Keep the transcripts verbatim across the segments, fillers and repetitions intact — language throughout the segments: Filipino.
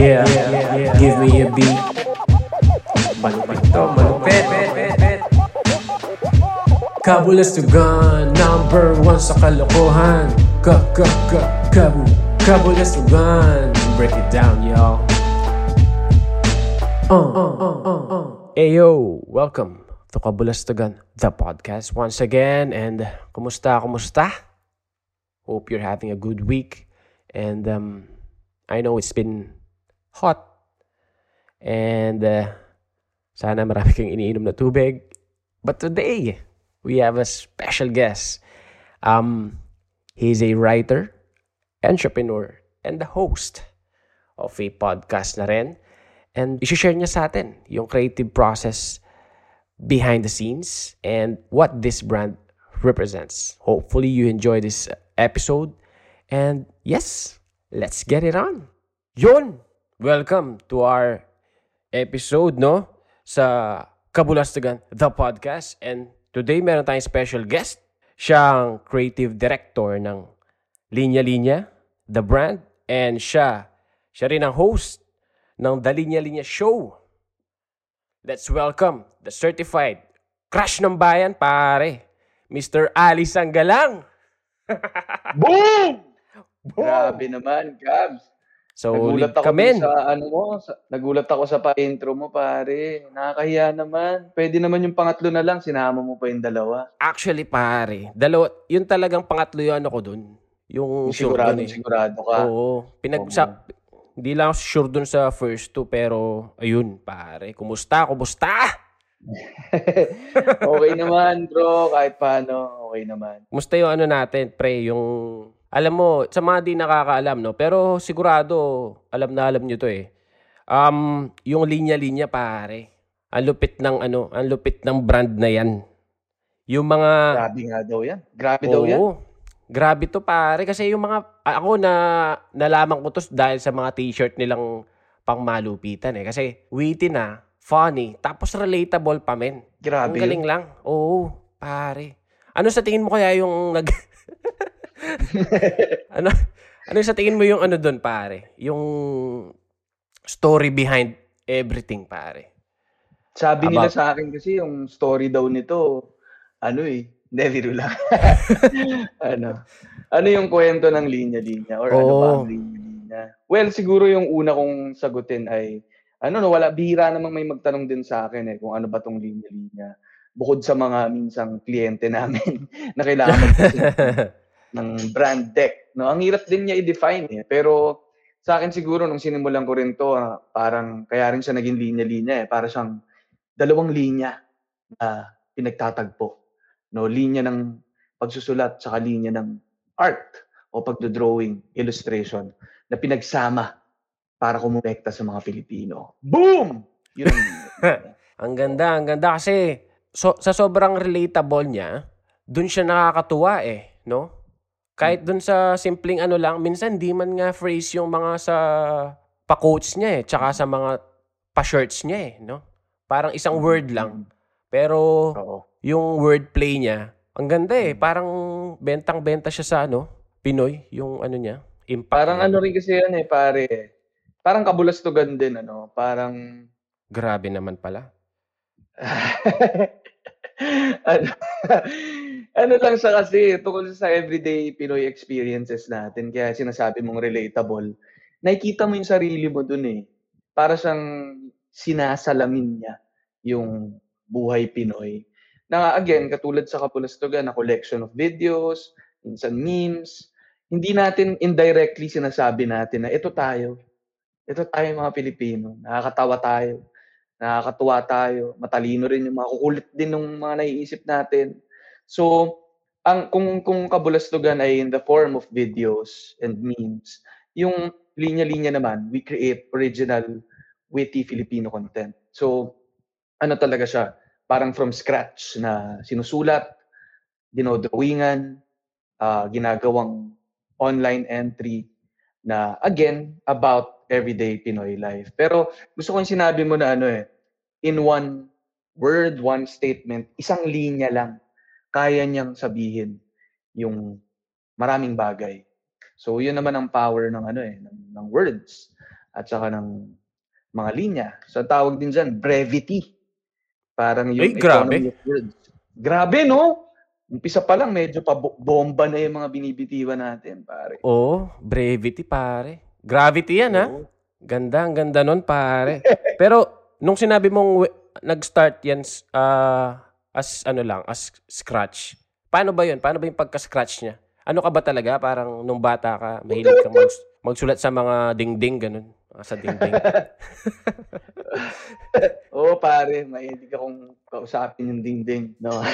Yeah, yeah, yeah, give me a beat. Malupit to, malupit. Kabulastugan, number one sa kalokohan. Ka, ka, ka, kabu, Kabulastugan. Break it down, y'all. Uh, uh, uh, uh, uh. Ayo, welcome to Kabulastugan, the podcast once again. And kumusta, kumusta? Hope you're having a good week. And um, I know it's been hot. And uh, sana marami kang iniinom na tubig. But today, we have a special guest. Um, he's a writer, entrepreneur, and the host of a podcast na rin. And isi-share niya sa atin yung creative process behind the scenes and what this brand represents. Hopefully, you enjoy this episode. And yes, let's get it on. Yun! Welcome to our episode, no? Sa Kabulastugan, the podcast. And today, meron tayong special guest. Siya ang creative director ng Linya Linya, the brand. And siya, siya rin ang host ng The Linya Linya Show. Let's welcome the certified crush ng bayan, pare, Mister Ali Sangalang. Boom! Boom! Grabe naman, Gabs. So, nagulat ako sa ano mo, sa, nagulat ako sa pa-intro mo, pare. Nakakahiya naman. Pwede naman yung pangatlo na lang, sinama mo pa yung dalawa. Actually, pare, dalawa, yun talagang pangatlo yung ano ko dun. Yung sigurado, dun, eh. sigurado ka. Oo. Pinag-usap, oh, hindi lang sure dun sa first two, pero ayun, pare. Kumusta? Kumusta? Okay naman, bro. Kahit paano, okay naman. Kumusta yung ano natin, pre, yung... Alam mo, sa mga di nakakaalam, no? Pero sigurado, alam na alam nyo to eh. Um, yung linya-linya, pare. Ang lupit ng ano, ang lupit ng brand na yan. Yung mga... Grabe nga daw yan. Grabe oo, daw yan. Grabe to, pare. Kasi yung mga... Ako na nalaman ko to dahil sa mga t-shirt nilang pangmalupitan eh. Kasi witty na, funny, tapos relatable pa men. Grabe. Ang galing lang. Oo, pare. Ano sa tingin mo kaya yung nag... ano ano sa tingin mo yung ano doon, pare? Yung story behind everything, pare. Sabi About... nila sa akin kasi yung story daw nito, ano eh, deviro lang. ano? Ano yung kwento ng linya-linya or oh. ano ba ang linya-linya? Well, siguro yung una kong sagutin ay ano no, wala bihira namang may magtanong din sa akin eh kung ano ba tong linya-linya. Bukod sa mga minsang kliyente namin na kailangan mag- ng brand deck. No, ang hirap din niya i-define eh. Pero sa akin siguro nung sinimulan ko rin to, ah, parang kaya rin siya naging linya-linya eh. Para siyang dalawang linya na pinagtatagpo. No, linya ng pagsusulat saka linya ng art o pagdodrawing, illustration na pinagsama para kumonekta sa mga Pilipino. Boom! Yun ang linya. Ang ganda, ang ganda kasi so, sa sobrang relatable niya, dun siya nakakatuwa eh, no? Kahit dun sa simpleng ano lang, minsan di man nga phrase yung mga sa pa-coats niya eh, tsaka sa mga pa-shirts niya eh, no? Parang isang word lang. Pero oo, yung wordplay niya, ang ganda eh. Parang bentang-benta siya sa ano, Pinoy, yung ano niya, impact. Parang niya. Ano rin kasi yan eh, pare. Parang Kabulastugan din, ano? Parang... Grabe naman pala. ano... Ano lang siya kasi, tungkol sa everyday Pinoy experiences natin, kaya sinasabi mong relatable, nakikita mo yung sarili mo dun eh. Para siyang sinasalamin niya yung buhay Pinoy. Na again, katulad sa Kabulastugan, na collection of videos, minsan memes, hindi natin indirectly sinasabi natin na ito tayo. Ito tayo mga Pilipino. Nakakatawa tayo. Nakakatuwa tayo. Matalino rin yung mga kukulit din ng mga naiisip natin. So, ang kung kung Kabulastugan ay in the form of videos and memes, yung linya-linya naman, we create original witty Filipino content. So, ano talaga siya? Parang from scratch na sinusulat, dinodrawingan, uh, ginagawang online entry na again about everyday Pinoy life. Pero gusto ko yung sinabi mo na ano eh, in one word, one statement, isang linya lang. Kaya niyang sabihin yung maraming bagay. So, yun naman ang power ng ano eh, ng, ng words. at saka ng mga linya. So tawag din dyan, brevity. Parang yung... Ay, grabe. Grabe, no? Umpisa pa lang, medyo pa-bomba na yung mga binibitiwan natin, pare. Oo, brevity, pare. Gravity yan, oh. Ha? Ganda, ang ganda nun, pare. Pero, nung sinabi mong nag-start yan uh, as, ano lang, as scratch, paano ba yun? Paano ba yung pagka-scratch niya? Ano ka ba talaga? Parang nung bata ka, mahilig kang mag- magsulat sa mga dingding, ganun. Sa dingding. Oo, oh, pare. Mahilig akong kausapin yung dingding. No?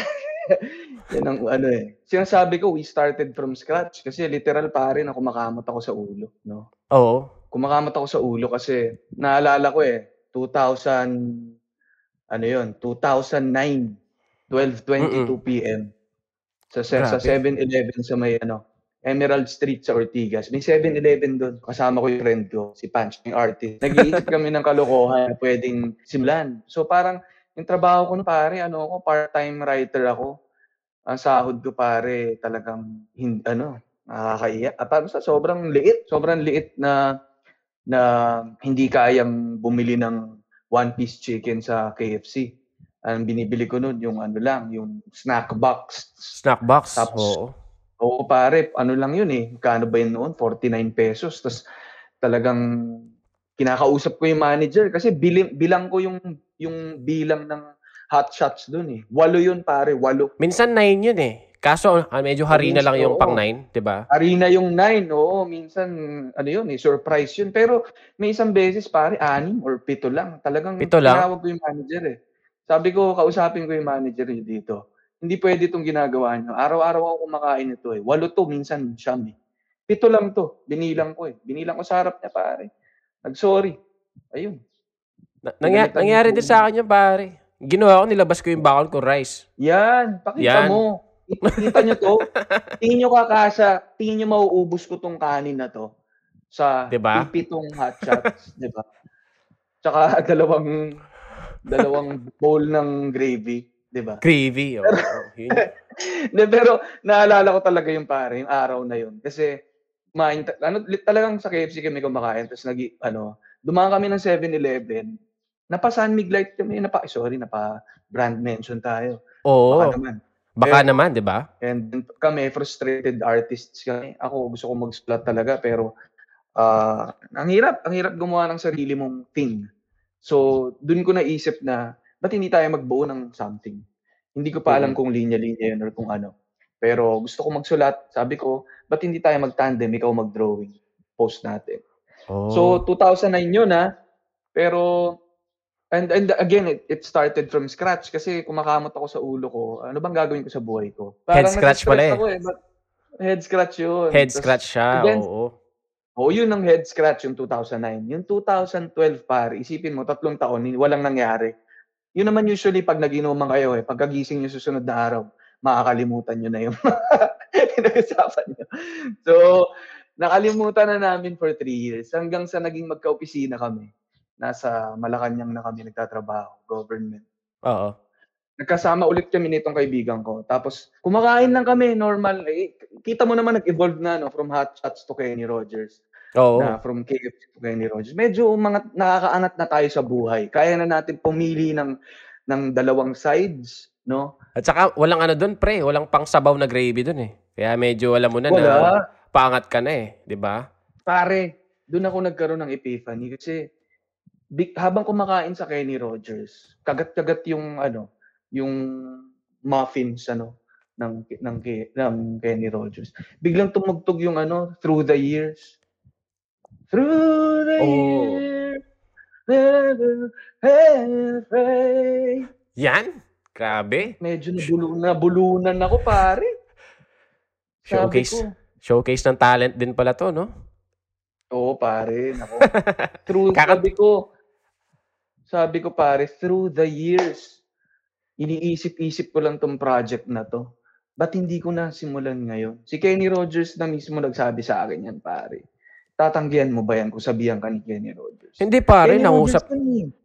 Yan ang ano eh. Sinasabi ko, we started from scratch. Kasi literal, pare, na kumakamot ako sa ulo. No? Oo. Kumakamot ako sa ulo kasi naalala ko eh, two thousand, ano yun, two thousand nine, twelve twenty-two p.m. Sa, sa seven eleven sa may ano, Emerald Street sa Ortigas. May seven eleven doon. Kasama ko yung friend ko, si Punch, yung artist. Nag-iisip kami ng kalokohan na pwedeng simulan. So parang yung trabaho ko na pare, ano ako, part-time writer ako. Ang sahod ko pare, talagang, hin- ano, nakakaiyak. At parang sa sobrang liit, sobrang liit na na hindi kayang bumili ng one-piece chicken sa K F C. Ang binibili ko nun, yung ano lang, yung snack box. Snack box? Tapos, oo. Oo, pare. Ano lang yun eh. Kano ba yun noon? forty-nine pesos. Tapos talagang kinakausap ko yung manager kasi bilang, bilang ko yung, yung bilang ng hot shots dun eh. Walo yun, pare. Walo. Minsan nine yun eh. Kaso, medyo harina minsan, lang yung oo. Pang nine, di ba? Harina yung nine, oo. Minsan, ano yun, eh, surprise yun. Pero may isang beses, pare, anim or pito lang. Talagang pito lang? Tinawag ko yung manager eh. Sabi ko, kausapin ko yung manager niyo dito. Hindi pwede itong ginagawa niyo. Araw-araw ako kumakain ito eh. Walo to, minsan siyam eh. Pito lang to. Binilang ko eh. Binilang ko sa harap niya, pare. Nag-sorry. Ayun. Na- nangy- nangyari din sa akin yun, pare. Ginawa ko, nilabas ko yung bakal ko, rice. Yan, pakita yan. Mo. Kita nyo to? Tingin nyo kakasa, tingin nyo mauubos ko tong kanin na to sa diba? Ipitong hot shots, di ba? Tsaka dalawang, dalawang bowl ng gravy, di ba? Gravy, oh. Pero, okay. Pero naalala ko talaga yung pare, yung araw na yun. Kasi, main, ano, talagang sa K F C kami kumakain, tapos nag, ano, dumaan kami ng seven eleven, napa-San Miglite kami, napa, sorry, napa-brand mention tayo. Oo. Baka naman. Baka and, naman, di ba? And kami, frustrated artists kami. Ako, gusto ko mag-splat talaga, pero uh, ang hirap. Ang hirap gumawa ng sarili mong thing. So, dun ko naisip na, ba't hindi tayo magbuo ng something? Hindi ko pa alam kung linya-linya yun or kung ano. Pero gusto ko magsulat. Sabi ko, ba't hindi tayo mag-tandem, ikaw mag-drawing? Post natin. Oh. So, two thousand nine yun, ha? Pero... And and again, it, it started from scratch kasi kumakamot ako sa ulo ko. Ano bang gagawin ko sa buhay ko? Parang head scratch pala eh. eh head scratch yun. Head Tapos, scratch siya, again, oo. Oo, yun ang head scratch yung two thousand nine. Yung twenty twelve, pare, isipin mo, tatlong taon, walang nangyari. Yun naman usually pag nag-inuman kayo eh, pagkagising nyo susunod na araw, makakalimutan nyo na yung pinag-usapan nyo. So, nakalimutan na namin for three years hanggang sa naging magka-opisina kami. Nasa Malacanang na kami nagtatrabaho, government. Oo. Nagkasama ulit kami nitong kaibigan ko. Tapos, kumakain lang kami, normal. Eh, kita mo naman, nag-evolve na, no? From hot shots to Kenny Rogers. Oo. Na, from K F C to Kenny Rogers. Medyo mga nakakaangat na tayo sa buhay. Kaya na natin pumili ng, ng dalawang sides, no? At saka, walang ano dun, pre. Walang pangsabaw na gravy dun, eh. Kaya medyo, alam mo na, wala. Na paangat ka na, eh. Diba? Pare, dun ako nagkaroon ng epiphany kasi... Big, habang kumakain sa Kenny Rogers, kagat-kagat yung ano, yung muffins ano ng ng, ng Kenny Rogers. Biglang tumugtog yung ano, through the years. Through the oh. years. Never afraid. Yan, grabe. Medyo nabulunan ako, pare. Sabi showcase. Ko, showcase ng talent din pala to, no? Oo, pare. Nako. Through sabi ko. Sabi ko, pare, through the years, iniisip-isip ko lang tong project na to. Ba't hindi ko na simulan ngayon? Si Kenny Rogers na mismo nagsabi sa akin yan, pare. Tatanggihan mo ba yan kung sabihan ka ni Kenny Rogers? Hindi, pare. Nangusap,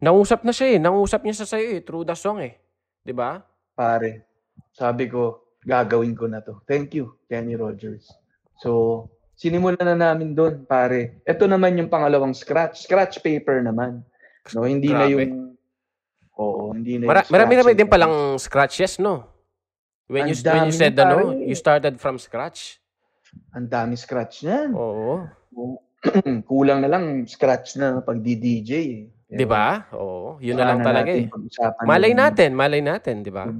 nangusap na siya eh. Nangusap niya sa sayo eh. Through the song eh. Diba? Pare, sabi ko, gagawin ko na to. Thank you, Kenny Rogers. So, Sinimulan na namin doon, pare. Ito naman yung pangalawang scratch. Scratch paper naman. No, hindi Grabe. na yung... Oo, hindi na Mara- yung Marami naman din palang scratches, no? When, you, when you said, ano, you started from scratch. Ang dami scratch niyan. Oo. Kulang na lang scratch na pagdi-D J. Eh. Di ba? Oo. Yun na lang talaga eh. Malay natin, malay natin, di ba?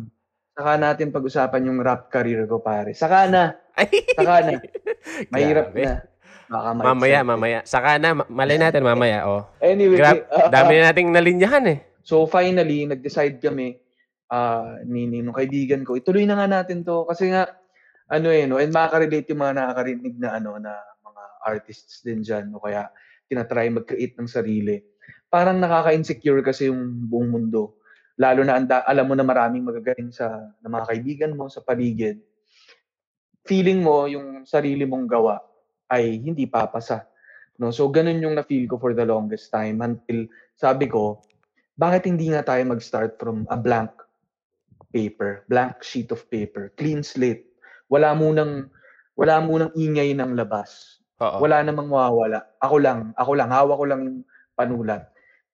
Saka natin pag-usapan yung rap career ko, pare. Saka na. Saka na. Mahirap na. Baka mamaya, mamaya. Saka na. Malay natin mamaya. Oh. Anyway. Grab, uh, dami na nating nalinyahan eh. So finally, nag-decide kami uh, ni nung kaibigan ko, ituloy na nga natin to. Kasi nga, ano eh, no? And makakarelate yung mga nakakarinig na, ano, na mga artists din dyan. O kaya, tinatry mag-create ng sarili. Parang nakaka-insecure kasi yung buong mundo. Lalo na anda, alam mo na maraming magagaling sa na mga kaibigan mo, sa paligid. Feeling mo yung sarili mong gawa ay hindi papasa. No? So, ganun yung na-feel ko for the longest time. Until sabi ko, bakit hindi nga tayo mag-start from a blank paper, blank sheet of paper, clean slate. Wala munang, wala munang ingay ng labas. Uh-oh. Wala namang mawawala. Ako lang, ako lang, hawa ko lang yung panulat.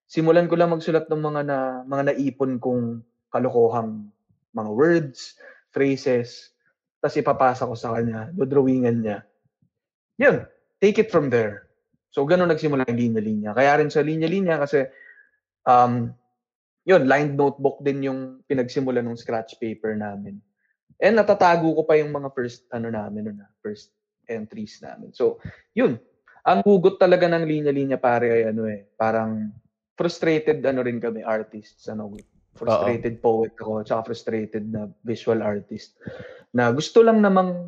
Simulan ko lang magsulat ng mga na mga naipon kong kalokohang mga words, phrases, tapos ipapasa ko sa kanya, dodrawingan niya. Yun, take it from there. So, ganun nagsimula yung linya-linya. Kaya rin sa linya-linya kasi, um, yun, lined notebook din yung pinagsimula ng scratch paper namin. And natatago ko pa yung mga first, ano namin, na first entries namin. So, yun. Ang hugot talaga ng linya-linya, pare, ay ano eh, parang, frustrated ano rin kami artists, ano, frustrated Uh-oh. poet ako, tsaka frustrated na visual artist na gusto lang namang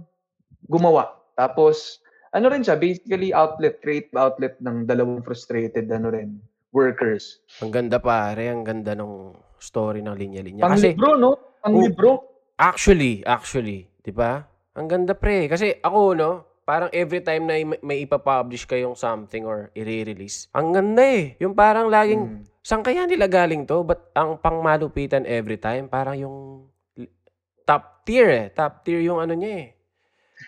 gumawa. Tapos ano rin siya, basically outlet, creative outlet ng dalawang frustrated ano rin workers. Ang ganda, pare, ang ganda ng story ng linya-linya. Pang kasi libro, no? Pang oh, libro. Actually, actually, 'di ba? Ang ganda, pre. Kasi ako, no, parang every time na may ipapublish kayong something or i-release, ang ganda eh. Yung parang laging, mm. saan kaya nila galing to? But ang pangmalupitan every time, parang yung top tier eh. Top tier yung ano niya eh.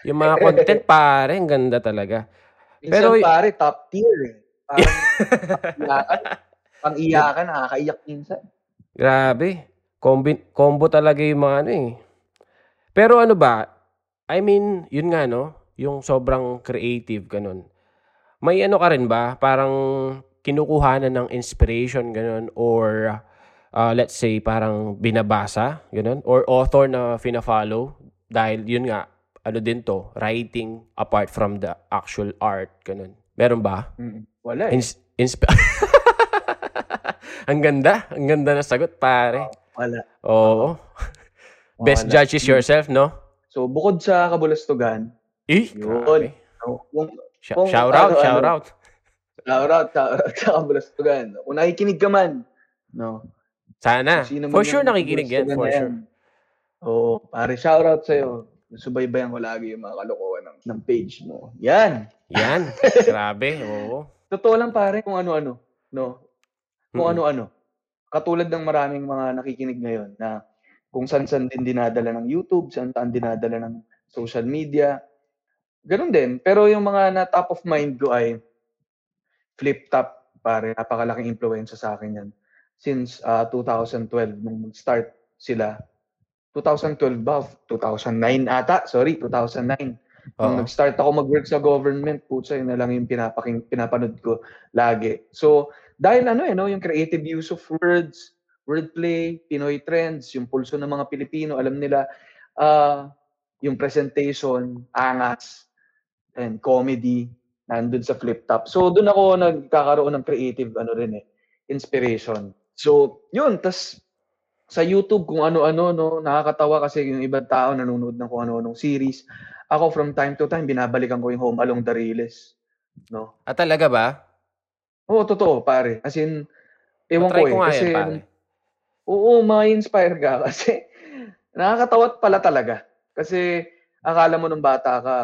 Yung mga content, pare, ang ganda talaga. Pero minsan, pare, top tier eh. Parang pang-iyakan, pang-iyakan, nakakaiyak minsan. Grabe. Combi- combo talaga yung mga ano eh. Pero ano ba, I mean, yun nga, no? Yung sobrang creative, ganun. May ano ka rin ba? Parang kinukuhanan ng inspiration, ganun, or uh, let's say, parang binabasa, ganun, or author na fina-follow, dahil yun nga, ano din to, writing apart from the actual art, ganun. Meron ba? Mm, wala eh. Ins- insp- ang ganda, ang ganda na sagot, pare. Oh, wala. Oo. Wala. Best wala. Judge is yourself, no? So, bukod sa Kabulastugan, Eh, grabe. Kung, kung, shout out, ano, shout out. Shout out, shout out sa Kabulastugan. Kung nakikinig ka man, no? Sana. For sure nakikinig yan, for sure. Oo, pare, shout out sa'yo. Subaybayan ko lagi yung mga kalokohan ng, ng page mo. Yan. Yan, grabe, oo. Totoo lang, pare, kung ano-ano, no? Kung hmm. ano-ano. Katulad ng maraming mga nakikinig ngayon na kung saan-saan din dinadala ng YouTube, saan-saan dinadala ng social media, ganun din. Pero yung mga na top of mind ko ay Flip Top, pare. Napakalaking influence sa akin yan. Since uh, twenty twelve, nung mag-start sila. twenty twelve ba? two thousand nine ata. Sorry, two thousand nine. Nung nag-start ako mag-work sa government, putsa, yun na lang yung pinapaking, pinapanood ko lagi. So, dahil ano eh, no? Yung creative use of words, wordplay, Pinoy trends, yung pulso ng mga Pilipino, alam nila, uh, yung presentation, angas, and comedy nandun sa Flip Top. So doon ako nagkakaroon ng creative ano rin eh, inspiration. So yun, tas sa YouTube kung ano-ano, no, nakakatawa kasi yung ibang tao nanonood ng kung ano-anong series. Ako from time to time binabalikan ko yung Home Along the Rails, no. At talaga ba? Oo, totoo, pare. As in ewan ko eh, kasi yan, oo, ma-inspire ka kasi nakakatawa pala talaga. Kasi akala mo nung bata ka,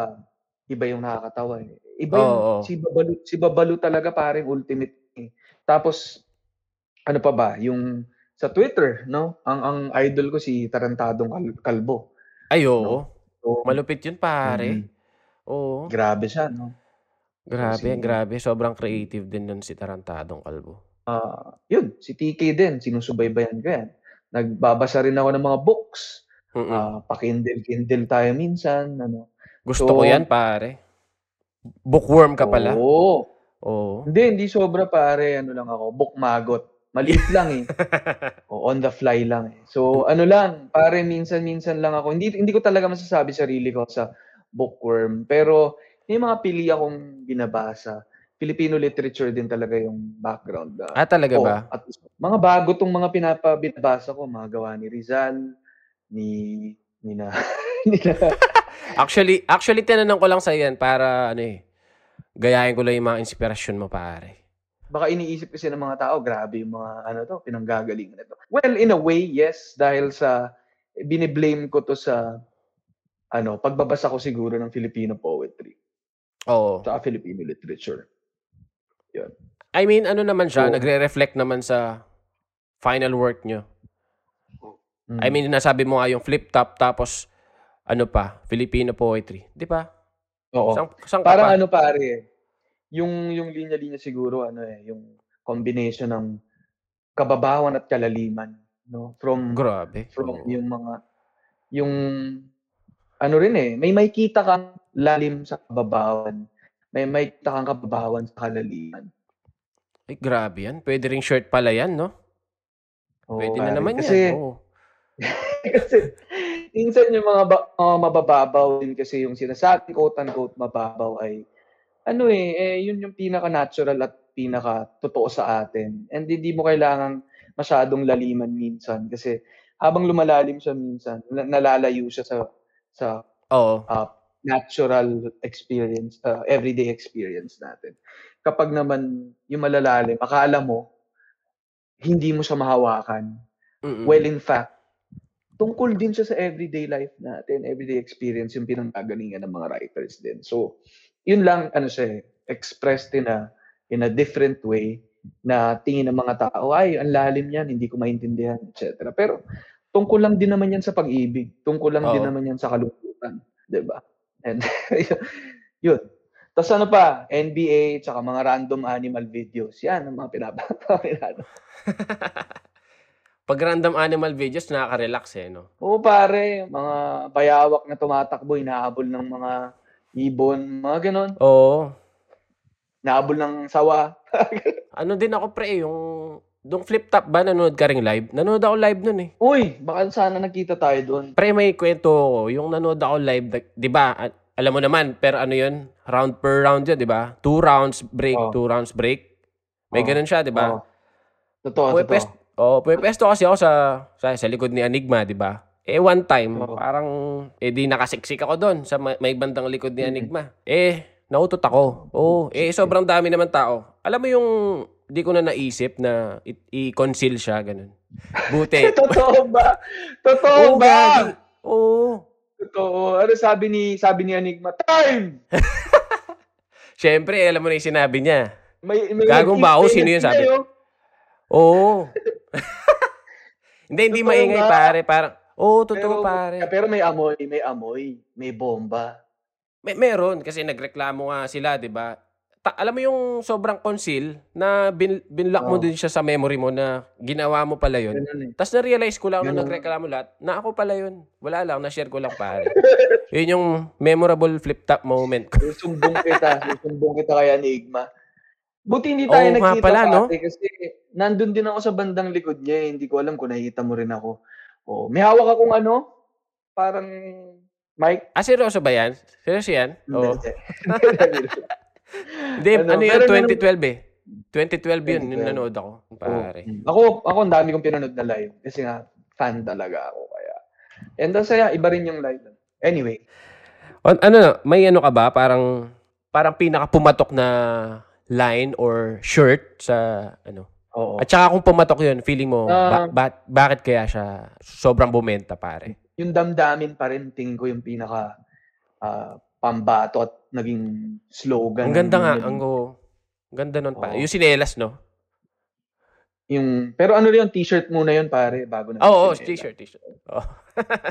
iba yung nakakatawa eh. Iba yung oh, oh. si Babalu, si Babalu talaga, parang ultimate. Eh. Tapos ano pa ba, yung sa Twitter, no? Ang ang idol ko si Tarantadong Kalbo. Ay oo. No? So, malupit 'yun, pare. Mm-hmm. Oo. Grabe siya, no? Grabe, Kasi, grabe. Sobrang creative din nun si Tarantadong Kalbo. Uh, yun, si T K din. Sinusubaybayan ko yan. Nagbabasa rin ako ng mga books. Uh, Pakindle-kindle tayo minsan. Ano. Gusto so, ko yan, pare. Bookworm ka pala. Oo. Oo. Hindi, hindi sobra, pare. Ano lang ako, bookmagot. Maliit lang eh. O, on the fly lang eh. So, ano lang, pare, minsan-minsan lang ako. Hindi hindi ko talaga masasabi sarili ko sa bookworm. Pero, may mga pili akong binabasa. Filipino literature din talaga yung background. Uh, ah, talaga ko, ba? At mga bago tong mga pinapabinabasa ko, mga gawa ni Rizal, ni... ni na... ni na actually, actually, tinanong ko lang sa yan para, ano eh, gayahin ko lang yung mga inspirasyon mo, pare. Baka iniisip kasi ng mga tao, grabe yung mga, ano to, pinanggagalingan na to. Well, in a way, yes, dahil sa, biniblame ko to sa, ano, pagbabasa ko siguro ng Filipino poetry. Oo. Sa Filipino literature. Yun. I mean, ano naman siya, so, nagre-reflect naman sa final work nyo. Mm. I mean, nasabi mo nga yung flip top, tapos, ano pa, Filipino poetry. Di ba? Oo. Sang, sang parang pa? Ano, pare, yung yung linya-linya siguro ano eh yung combination ng kababawan at kalaliman, no, from grabe from yung mga yung ano rin eh may makita kang lalim sa kababawan, may makita kang kababawan sa kalaliman. Ay grabe yan, pwede ring short pala yan, no? Oh, pwede pare. Na naman kasi, yan oh. Kasi minsan yung mga ba- uh, mabababaw din kasi yung sinasabi, quote unquote mababaw ay ano eh, eh, yun yung pinaka-natural at pinaka-totoo sa atin. And hindi mo kailangang masyadong laliman minsan. Kasi habang lumalalim siya minsan, nalalayo siya sa sa oh. uh, natural experience, uh, everyday experience natin. Kapag naman yung malalalim, akala mo, hindi mo siya mahawakan. Mm-mm. Well, in fact, tungkol din siya sa everyday life natin, everyday experience, yung pinanggagalingan ng mga writers din. So, yun lang, ano siya, expressed in a, in a different way na tingin ng mga tao, ay, ang lalim yan, hindi ko maintindihan, et cetera. Pero, tungkol lang din naman yan sa pag-ibig. Tungkol lang oh. din naman yan sa kalungkutan. Diba? And, yun. Tapos ano pa, N B A, tsaka mga random animal videos. Yan, ang mga pinapakita. Pag random animal videos, nakaka-relax eh, no? Oo, pare. Mga bayawak na tumatakbo, inahabol ng mga ibon, mga ganun. Oo. Naabol ng sawa. Ano din ako, pre, yung... Doong flip top ba, nanood ka ring live? Nanood ako live nun eh. Uy, baka sana nakita tayo doon. Pre, may kwento ko. Yung nanood ako live, di ba, alam mo naman, pero ano yun? Round per round yun, di ba? Two rounds break, oh. two rounds break. May oh. ganun siya, di ba? Oh. Totoo, Puy, totoo. Pest, oh, puwepesto kasi ako sa, sa, sa likod ni Anygma, di ba? Eh, one time, oh. parang, eh, di nakasiksik ako doon sa may, may bandang likod ni Anygma. Mm-hmm. Eh, nautot ako. Oh, eh, sobrang dami naman tao. Alam mo yung, di ko na naisip na i-conceal siya, ganun. Buti. Totoo ba? Totoo oh, ba? Oo. Oh. Totoo. Ano sabi ni, sabi ni Anygma? Time! Siyempre, alam mo na yung sinabi niya. May, may gagong bao, sino yun sabi? Oo. Oh. Hindi, hindi maingay, ba? Pare. Parang, oo, oh, totoo pero, pare. Pero may amoy, may amoy, may bomba. May meron kasi nagreklamo nga sila, 'di ba? Ta- alam mo yung sobrang conceal na bin- binlock oh. mo din siya sa memory mo na ginawa mo pala 'yon. Eh. Tapos na-realize ko lang nung nagreklamo lahat, na ako pala 'yon. Wala lang, na-share ko lang pare. 'Yun yung memorable flip-top moment ko. Susumbong kita, susumbong kita kay Anygma. Buti hindi tayo oh, nagkita pala, pati, no? Kasi nandun din ako sa bandang likod niya, eh. Hindi ko alam kung nakita mo rin ako. Oh, may hawak akong ano? Parang mic. Ah, seryoso ba yan? Seryoso yan? Oo. Hindi, ano, ano yun? twenty twelve eh. twenty twelve yun, yung nanood ako. Pare. Oh. Ako, ako ang dami kong pinanood na live. Kasi nga, fan talaga ako. Kaya. And ang saya, iba rin yung live. Anyway. On, ano, may ano ka ba? Parang, parang pinaka-pumatok na line or shirt sa, ano? Oo. At saka kung pumatok yun, feeling mo, uh, ba- ba- bakit kaya siya sobrang bumenta, pare? Yung damdamin pa rin, tingin ko yung pinaka uh, pambato at naging slogan. Ang ganda nga. Ang ganda nun pa. Oh. Yung sinelas, no? Yung, pero ano rin yung t-shirt muna yun, pare, bago na. Oo, oh, oh, t-shirt, t-shirt. Oo.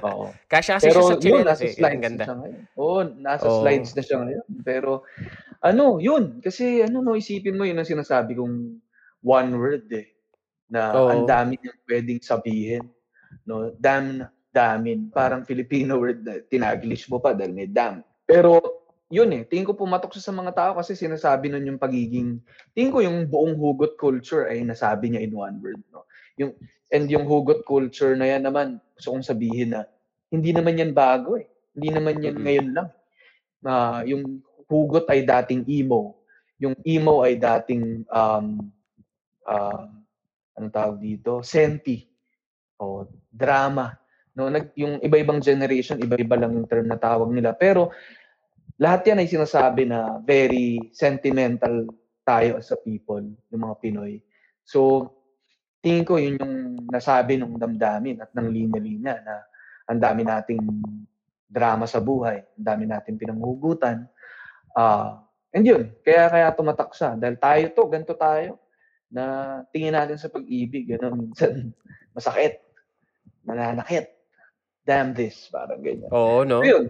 Oh. Kasha kasi pero, siya sa chinela. Nasa eh, slides na siya ngayon. Oo, nasa oh. slides na siya ngayon. Pero, ano, yun. Kasi, ano, no, isipin mo, yun ang sinasabi kong one word, eh. Na oh. ang dami niyang pwedeng sabihin. No, damn, damin. Parang Filipino word na tinaglish mo pa dahil may damn. Pero, yun eh, tingin ko pumatok siya sa mga tao kasi sinasabi nun yung pagiging, tingin ko yung buong hugot culture ay nasabi niya in one word. No? Yung, and yung hugot culture na yan naman, gusto kong sabihin na, hindi naman yan bago eh. Hindi naman yan mm-hmm. ngayon lang. Uh, yung hugot ay dating emo. Yung emo ay dating, um, uh, anong tawag dito? Senti. O drama. No? Nag, yung iba-ibang generation, iba-iba lang yung term na tawag nila. Pero, lahat yan ay sinasabi na very sentimental tayo as a people, yung mga Pinoy. So, tingin ko yun yung nasabi ng damdamin at ng linya-linya na ang dami nating drama sa buhay, ang dami nating pinanghugutan. Uh, and yun, kaya kaya tumatak siya. Dahil tayo to, ganito tayo, na tingin natin sa pag-ibig, ano, minsan masakit, mananakit, damn this, parang ganyan. Oo, no? So, yun.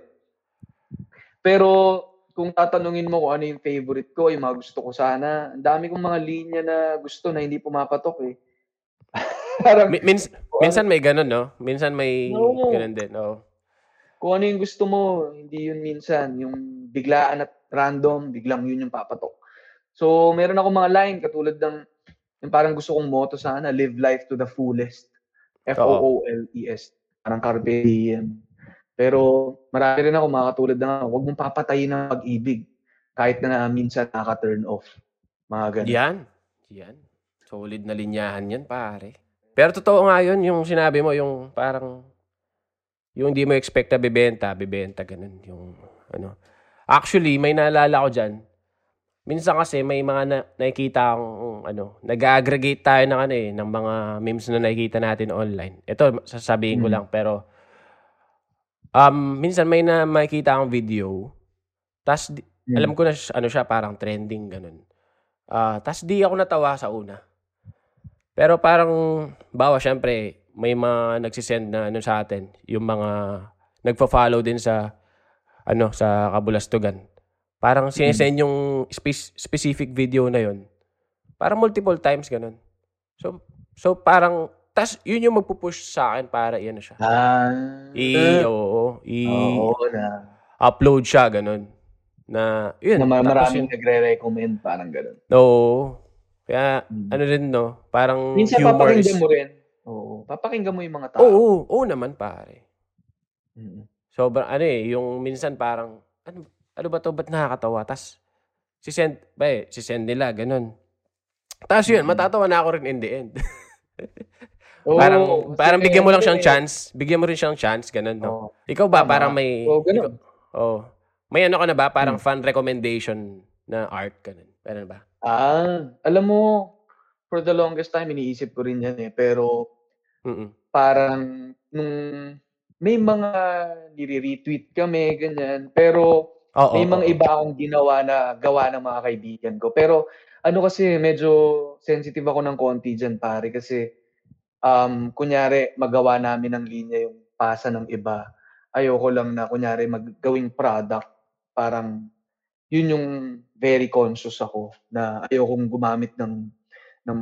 Pero kung tatanungin mo kung ano yung favorite ko, yung mga gusto ko sana, ang dami kong mga linya na gusto na hindi pumapatok eh. Parang, min- min- minsan may ganun, no? Minsan may no. ganun din, no? Kung ano yung gusto mo, hindi yun minsan. Yung biglaan at random, biglang yun yung papatok. So, meron ako mga line katulad ng, yung parang gusto kong motto sana, live life to the fullest. F O O L E S. Parang carpe diem. Pero marami rin ako makakatulad na huwag mong papatayin ang pag-ibig kahit na minsan nakaka-turn off. Mga ganun. Yan. Yan. Solid na linyahan yan, pare. Pero totoo nga yun, yung sinabi mo, yung parang, yung hindi mo expect na bibenta, bibenta, ganun. Yung, ano. Actually, may naalala ko dyan. Minsan kasi may mga na, nakikita akong, ano, nag-aggregate tayo ng, ano, eh, ng mga memes na nakikita natin online. Ito, sasabihin hmm. ko lang, pero, Um, minsan may na makikita akong video. Tas di, yeah. alam ko na ano siya, parang trending ganun. Ah, uh, tas di ako natawa sa una. Pero parang bawa syempre may mga nagsisend na ano sa atin, yung mga nagfo-follow din sa ano sa Kabulastugan. Parang sinesend mm. yung spe- specific video na yon. Parang multiple times ganun. So so parang tas yun yung magpupush sa akin para iyan siya. Ah. I, oo, i, oo na. Upload siya, ganun. Na, yun. Na maraming yun, nagre-recommend, parang ganun. Oo. Kaya, hmm. ano rin, no? Parang minsan humorous. Papakinggan mo rin. Oo. Papakinggan mo yung mga tao. Oo, oo naman, pare. Hmm. Sobrang, ano eh, yung minsan parang, ano, ano ba to, ba't nakakatawa? Tas, si send, ba eh, si send nila, ganun. Tas yun, hmm. matatawa na ako rin in the end. Oh, parang parang bigyan mo lang siyang chance. Bigyan mo rin siyang chance, ganun, no? Oh, ikaw ba, tama. Parang may... Oh, ikaw, oh, may ano ka na ba? Parang hmm. fan recommendation na art, ganun. Meron ba? Ah, alam mo, for the longest time, iniisip ko rin yan eh. Pero, Mm-mm. parang, nung may mga nire-retweet kami, ganyan. Pero, oh, may oh, mga oh, iba akong ginawa na gawa ng mga kaibigan ko. Pero, ano kasi, medyo sensitive ako ng konti dyan, pare. Kasi, Um, kunyari, magawa namin ng linya yung pasa ng iba. Ayoko lang na, kunyari, maggawing product. Parang, yun yung very conscious ako na ayokong gumamit ng, ng,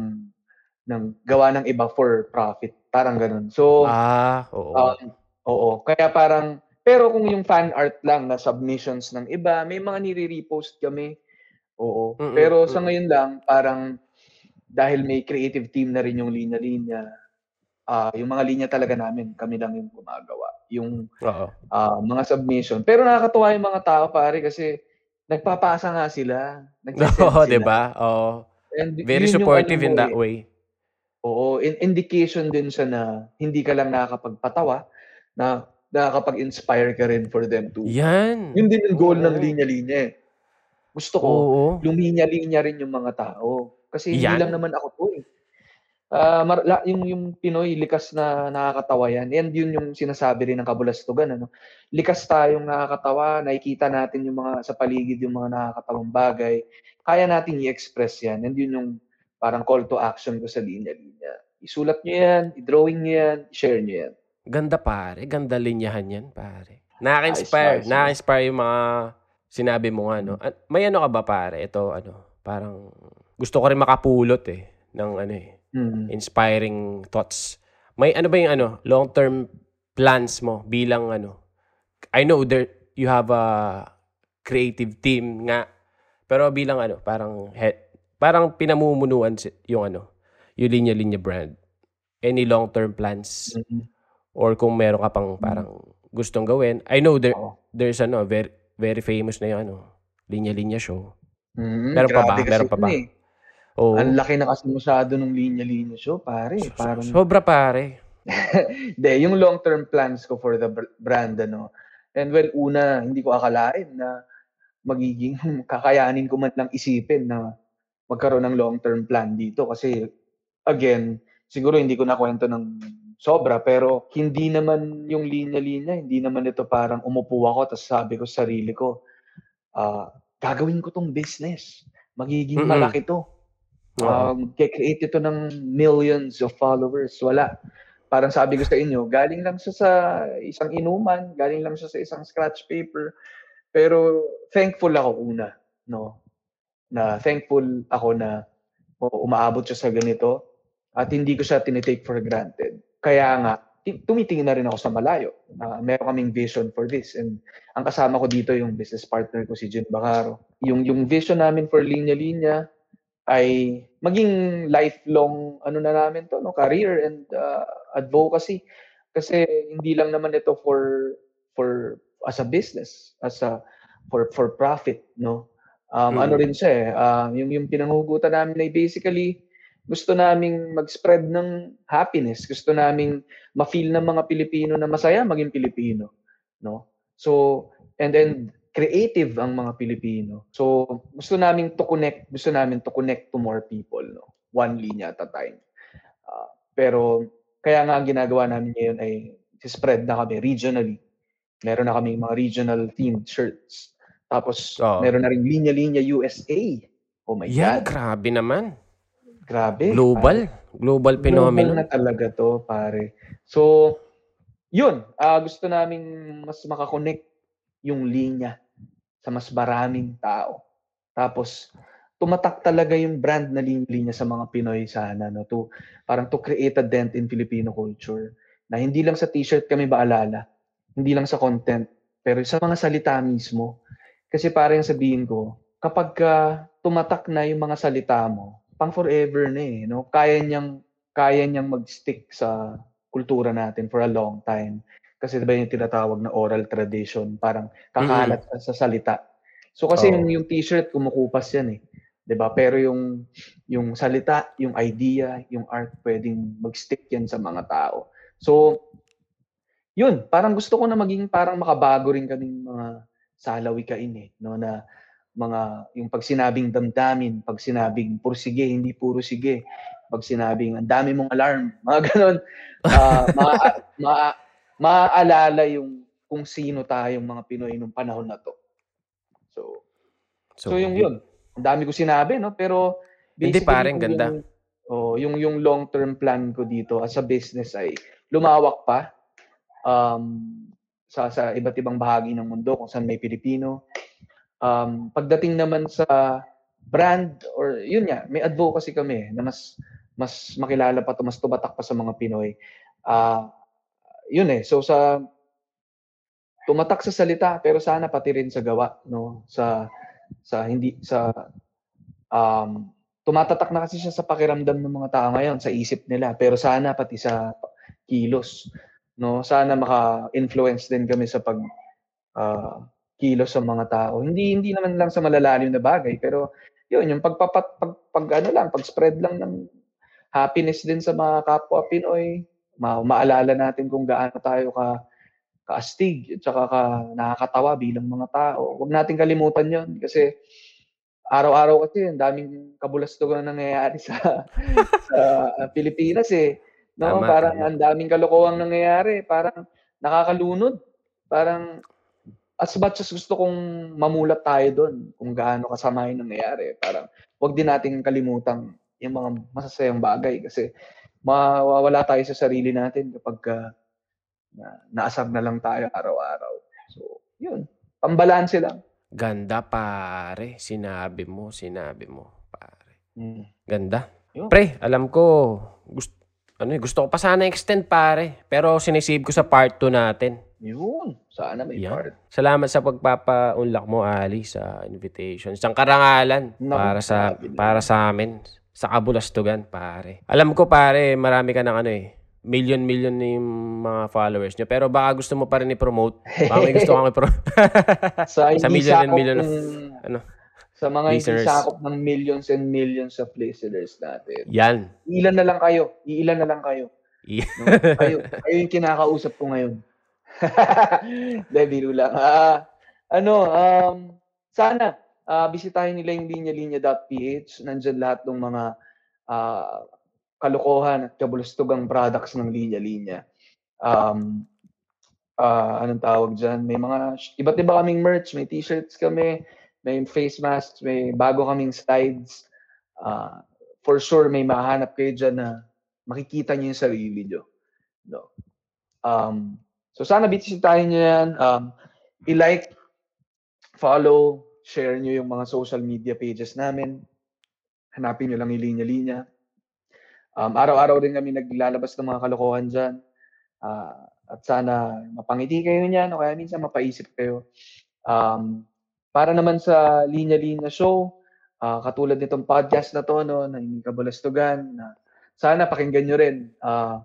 ng gawa ng iba for profit. Parang ganun. So, ah, oo. Um, oo. Kaya parang, pero kung yung fan art lang na submissions ng iba, may mga nire-repost kami. Oo. Mm-mm, pero sa ngayon lang, parang, dahil may creative team na rin yung linya-linya, Uh, yung mga linya talaga namin, kami lang yung gumagawa. Yung uh, mga submission. Pero nakakatuwa yung mga tao, pare, kasi nagpapasa nga sila. Oo, diba? Oo. Very supportive in that way. Oo. In- indication din siya na hindi ka lang nakakapagpatawa, na nakakapag-inspire ka rin for them too. Yan. Yun din yung goal oh. ng linya-linya. Gusto ko, oh. luminya-linya rin yung mga tao. Kasi yan. Hindi lang naman ako to eh. Uh, mar- la- yung, yung Pinoy, likas na nakakatawa yan. And yun yung sinasabi rin ng Kabulastugan. Ano? Likas tayong nakakatawa, nakikita natin yung mga sa paligid, yung mga nakakatawang bagay. Kaya natin i-express yan. And yun yung parang call to action ko sa linya-linya. Isulat nyo yan, i-drawing nyo yan, i-share nyo yan. Ganda pare, ganda linyahan yan pare. Naka-inspire, nice, nice, naka-inspire yung mga sinabi mo nga, no? May ano ka ba pare? Ito, ano, parang gusto ko rin makapulot eh, ng ano eh, mm-hmm. inspiring thoughts. May ano ba yung ano, long-term plans mo bilang ano? I know there, you have a creative team nga, pero bilang ano, parang head, parang pinamumunuan yung ano, yung linya-linya brand. Any long-term plans? Mm-hmm. Or kung meron ka pang parang gustong gawin. I know there oh. there's ano, very, very famous na yung ano, linya-linya show. Mm-hmm. Meron pa ba? Meron pa ba? Eh. Oh. Ang laki na kasi masyado ng linya-linya show, pare. So, parang... Sobra, pare. De, yung long-term plans ko for the brand, ano. And well, una, hindi ko akalain na magiging kakayanin ko man lang isipin na magkaroon ng long-term plan dito. Kasi, again, siguro hindi ko nakwento ng sobra, pero hindi naman yung linya-linya, hindi naman ito parang umupo ako tapos sabi ko sa sarili ko, uh, gagawin ko tong business. Magiging mm-hmm. malaki to. Um, kaya-create ito ng millions of followers. Wala. Parang sabi ko sa inyo, galing lang siya sa isang inuman, galing lang siya sa isang scratch paper. Pero thankful ako una, no? Na thankful ako na oh, umaabot siya sa ganito at hindi ko siya tinitake for granted. Kaya nga, tumitingin na rin ako sa malayo. Uh, meron kaming vision for this. And ang kasama ko dito yung business partner ko, si Jun Bagaro. Yung, yung vision namin for linya-linya ay maging lifelong ano na namin to, no, career and uh, advocacy, kasi hindi lang naman ito for for as a business, as a for for profit, no. um mm-hmm. Ano rin siya eh, uh, yung yung pinanghugutan namin ay basically gusto naming mag-spread ng happiness, gusto naming ma-feel ng mga Pilipino na masaya maging Pilipino, no. So and then creative ang mga Pilipino. So, gusto namin to connect, gusto namin to connect to more people, no? One linya at a time. Uh, pero, kaya nga ang ginagawa namin ngayon ay spread na kami regionally. Meron na kami mga regional themed shirts. Tapos, oh. meron na rin linya-linya U S A. Oh my yeah, God. Yeah, grabe naman. Grabe. Global. Pare. Global phenomenon. Global na talaga to, pare. So, yun. Uh, gusto namin mas makakonect yung linya sa mas maraming tao. Tapos, tumatak talaga yung brand na linya sa mga Pinoy sana, no? To, parang to create a dent in Filipino culture. Na hindi lang sa t-shirt kami baalala, hindi lang sa content, pero sa mga salita mismo. Kasi parang sabihin ko, kapag uh, tumatak na yung mga salita mo, pang forever na eh, no? Kaya niyang, kaya niyang mag-stick sa kultura natin for a long time. Kasi diba yung tinatawag na oral tradition, parang kakalat mm-hmm. sa salita. So kasi oh. yung, yung t-shirt, kumukupas yan eh. Diba? Pero yung, yung salita, yung idea, yung art, pwedeng mag-stick yan sa mga tao. So, yun. Parang gusto ko na maging parang makabago rin kaming mga salawikain eh. No? Na mga, yung pag sinabing damdamin, pag sinabing puro sige, hindi puro sige. Pag sinabing ang dami mong alarm, mga ganun. Uh, mga... mga maaalala yung kung sino tayong mga Pinoy nung panahon na to. So, so, so yung yun. Ang dami ko sinabi, no? Pero, hindi parang ganda. Yung, oh, yung, yung long-term plan ko dito as a business ay lumawak pa um, sa, sa iba't ibang bahagi ng mundo kung saan may Pilipino. Um, pagdating naman sa brand, or yun nga, may advocacy kami na mas, mas makilala pa to, mas tumatak pa sa mga Pinoy. Ah, uh, yun eh, so sa tumatak sa salita pero sana pati rin sa gawa, no, sa sa hindi sa um tumatatak na kasi siya sa pakiramdam ng mga tao ngayon, sa isip nila, pero sana pati sa kilos, no, sana maka-influence din kami sa pag uh, kilos sa mga tao, hindi hindi naman lang sa malalalim na bagay, pero yun yung pagpapat pag, pag ano lang, pag-spread lang ng happiness din sa mga kapwa Pinoy. Ma- maalala natin kung gaano tayo ka kaastig at saka ka nakakatawa bilang mga tao. Huwag nating kalimutan yun kasi araw-araw kasi ang daming kabulastugan na nangyayari sa sa Pilipinas eh. No, tama, parang ang daming kalokohan nangyayari, parang nakakalunod. Parang as much as gusto kong mamulat tayo doon kung gaano kasama yung nangyayari, parang huwag din nating kalimutan yung mga masasayang bagay kasi mawawala tayo sa sarili natin kapag uh, na, naasar na lang tayo araw-araw. So, yun. Pambalanse lang. Ganda, pare. Sinabi mo, sinabi mo, pare. Hmm. Ganda. Yun. Pre, alam ko, gusto, ano, gusto ko pa sana extend, pare. Pero sinisave ko sa part two natin. Yun. Sana may yeah. part. Salamat sa pagpapa-unlock mo, Ali, sa invitation. Isang karangalan no, para sa no. para sa amin. Sa Kabulastugan, pare. Alam ko, pare, marami ka ng ano eh. Million-million na yung mga followers nyo. Pero baka gusto mo pa rin i-promote. Baka may gusto kang i-promote. sa, sa million and million ng, of, ano, sa mga listeners. Hindi sakop ng millions and millions of listeners natin. Yan. Ilan na lang kayo. Ilan na lang kayo. Yeah. No? Kayo. Kayo yung kinakausap ko ngayon. Debiro lang. Uh, ano, um, sana, uh, bisitahin nila yung linya linya dot p h. Nandyan lahat ng mga uh, kalokohan at kabulastugang products ng Linya Linya. Um, uh, anong tawag dyan? May mga, iba't iba kaming merch. May t-shirts kami, may face masks, may bago kaming slides. Uh, for sure, may mahanap kayo dyan na makikita nyo yung sarili nyo. No. Um, So sana bisitahin nyo yan. Um, I-like, follow, share nyo yung mga social media pages namin. Hanapin nyo lang yung Linya Linya. Um, araw-araw rin kami naglalabas ng mga kalokohan dyan. Uh, at sana mapangiti kayo niyan o kaya minsan mapaisip kayo. Um, para naman sa Linya Linya Show, uh, katulad nitong podcast na to, no, na yung Kabulastugan, na sana pakinggan nyo rin. Uh,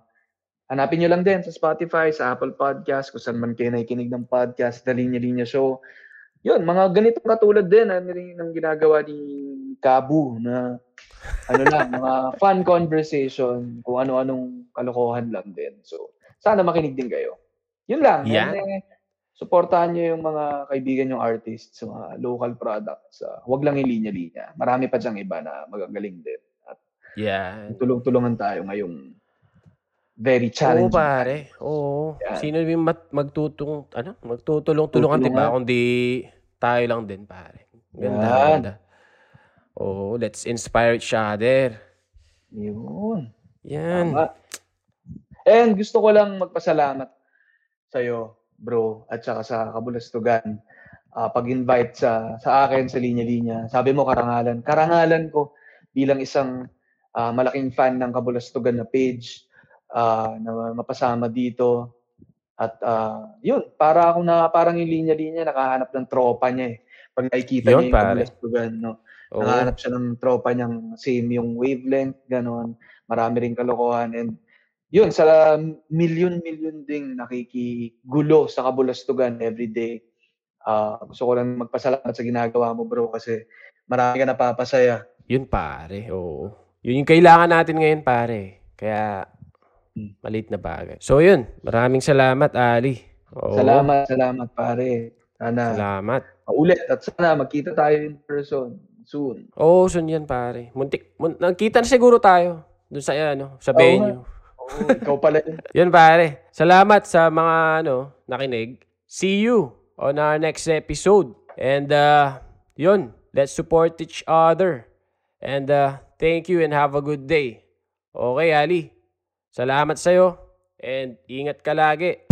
Hanapin nyo lang din sa Spotify, sa Apple Podcast, kung saan man kayo nakikinig ng podcast, The Linya Linya Show. Yun, mga ganito katulad din, ano rin ang ginagawa ni Kabu na ano lang, mga fun conversation, kung ano-anong kalokohan lang din. So, sana makinig din kayo. Yun lang. Yeah. And, eh, supportahan nyo yung mga kaibigan yung artists, mga local products. Uh, wag lang yung Linya Linya. Marami pa dyang iba na magagaling din. At yeah. tulong-tulungan tayo ngayong very challenging. Oo, pare. Oo. Yeah. Sino yung magtutulong, ano? Magtutulong-tulungan, di ba? Kundi tayo lang din, pare. Ganda, yeah. ganda. Oo, let's inspire each other. Yun. Yan. Tama. And gusto ko lang magpasalamat sa'yo, bro, at saka sa Kabulastugan. Uh, pag-invite sa, sa akin, sa Linya Linya. Sabi mo, karangalan. Karangalan ko bilang isang uh, malaking fan ng Kabulastugan na page. Uh, na mapasama dito at uh, yun para ako na parang yung linya-linya nakahanap ng tropa niya eh pag nakikita yun, niya yung Kabulastugan no? Oh. Nakahanap siya ng tropa niyang same yung wavelength ganon, marami ring kalokohan and yun sa million-million ding nakikigulo sa Kabulastugan everyday. Uh, gusto ko lang magpasalamat sa ginagawa mo bro kasi marami ka napapasaya. Yun pare, oo, yun yung kailangan natin ngayon pare, kaya malit na bagay. So yun, maraming salamat Ali. Oo. Salamat, salamat pare. Sana. Salamat. Ulit at sana magkita tayo in person soon. Oh, soon yan pare. Muntik, mun- nagkita na siguro tayo doon sa ano, sa venue. Oh, oh, ikaw pala. Yun pare. Salamat sa mga ano, nakinig. See you on our next episode. And uh, yun, let's support each other. And uh, thank you and have a good day. Okay, Ali. Salamat sa'yo and ingat ka lagi.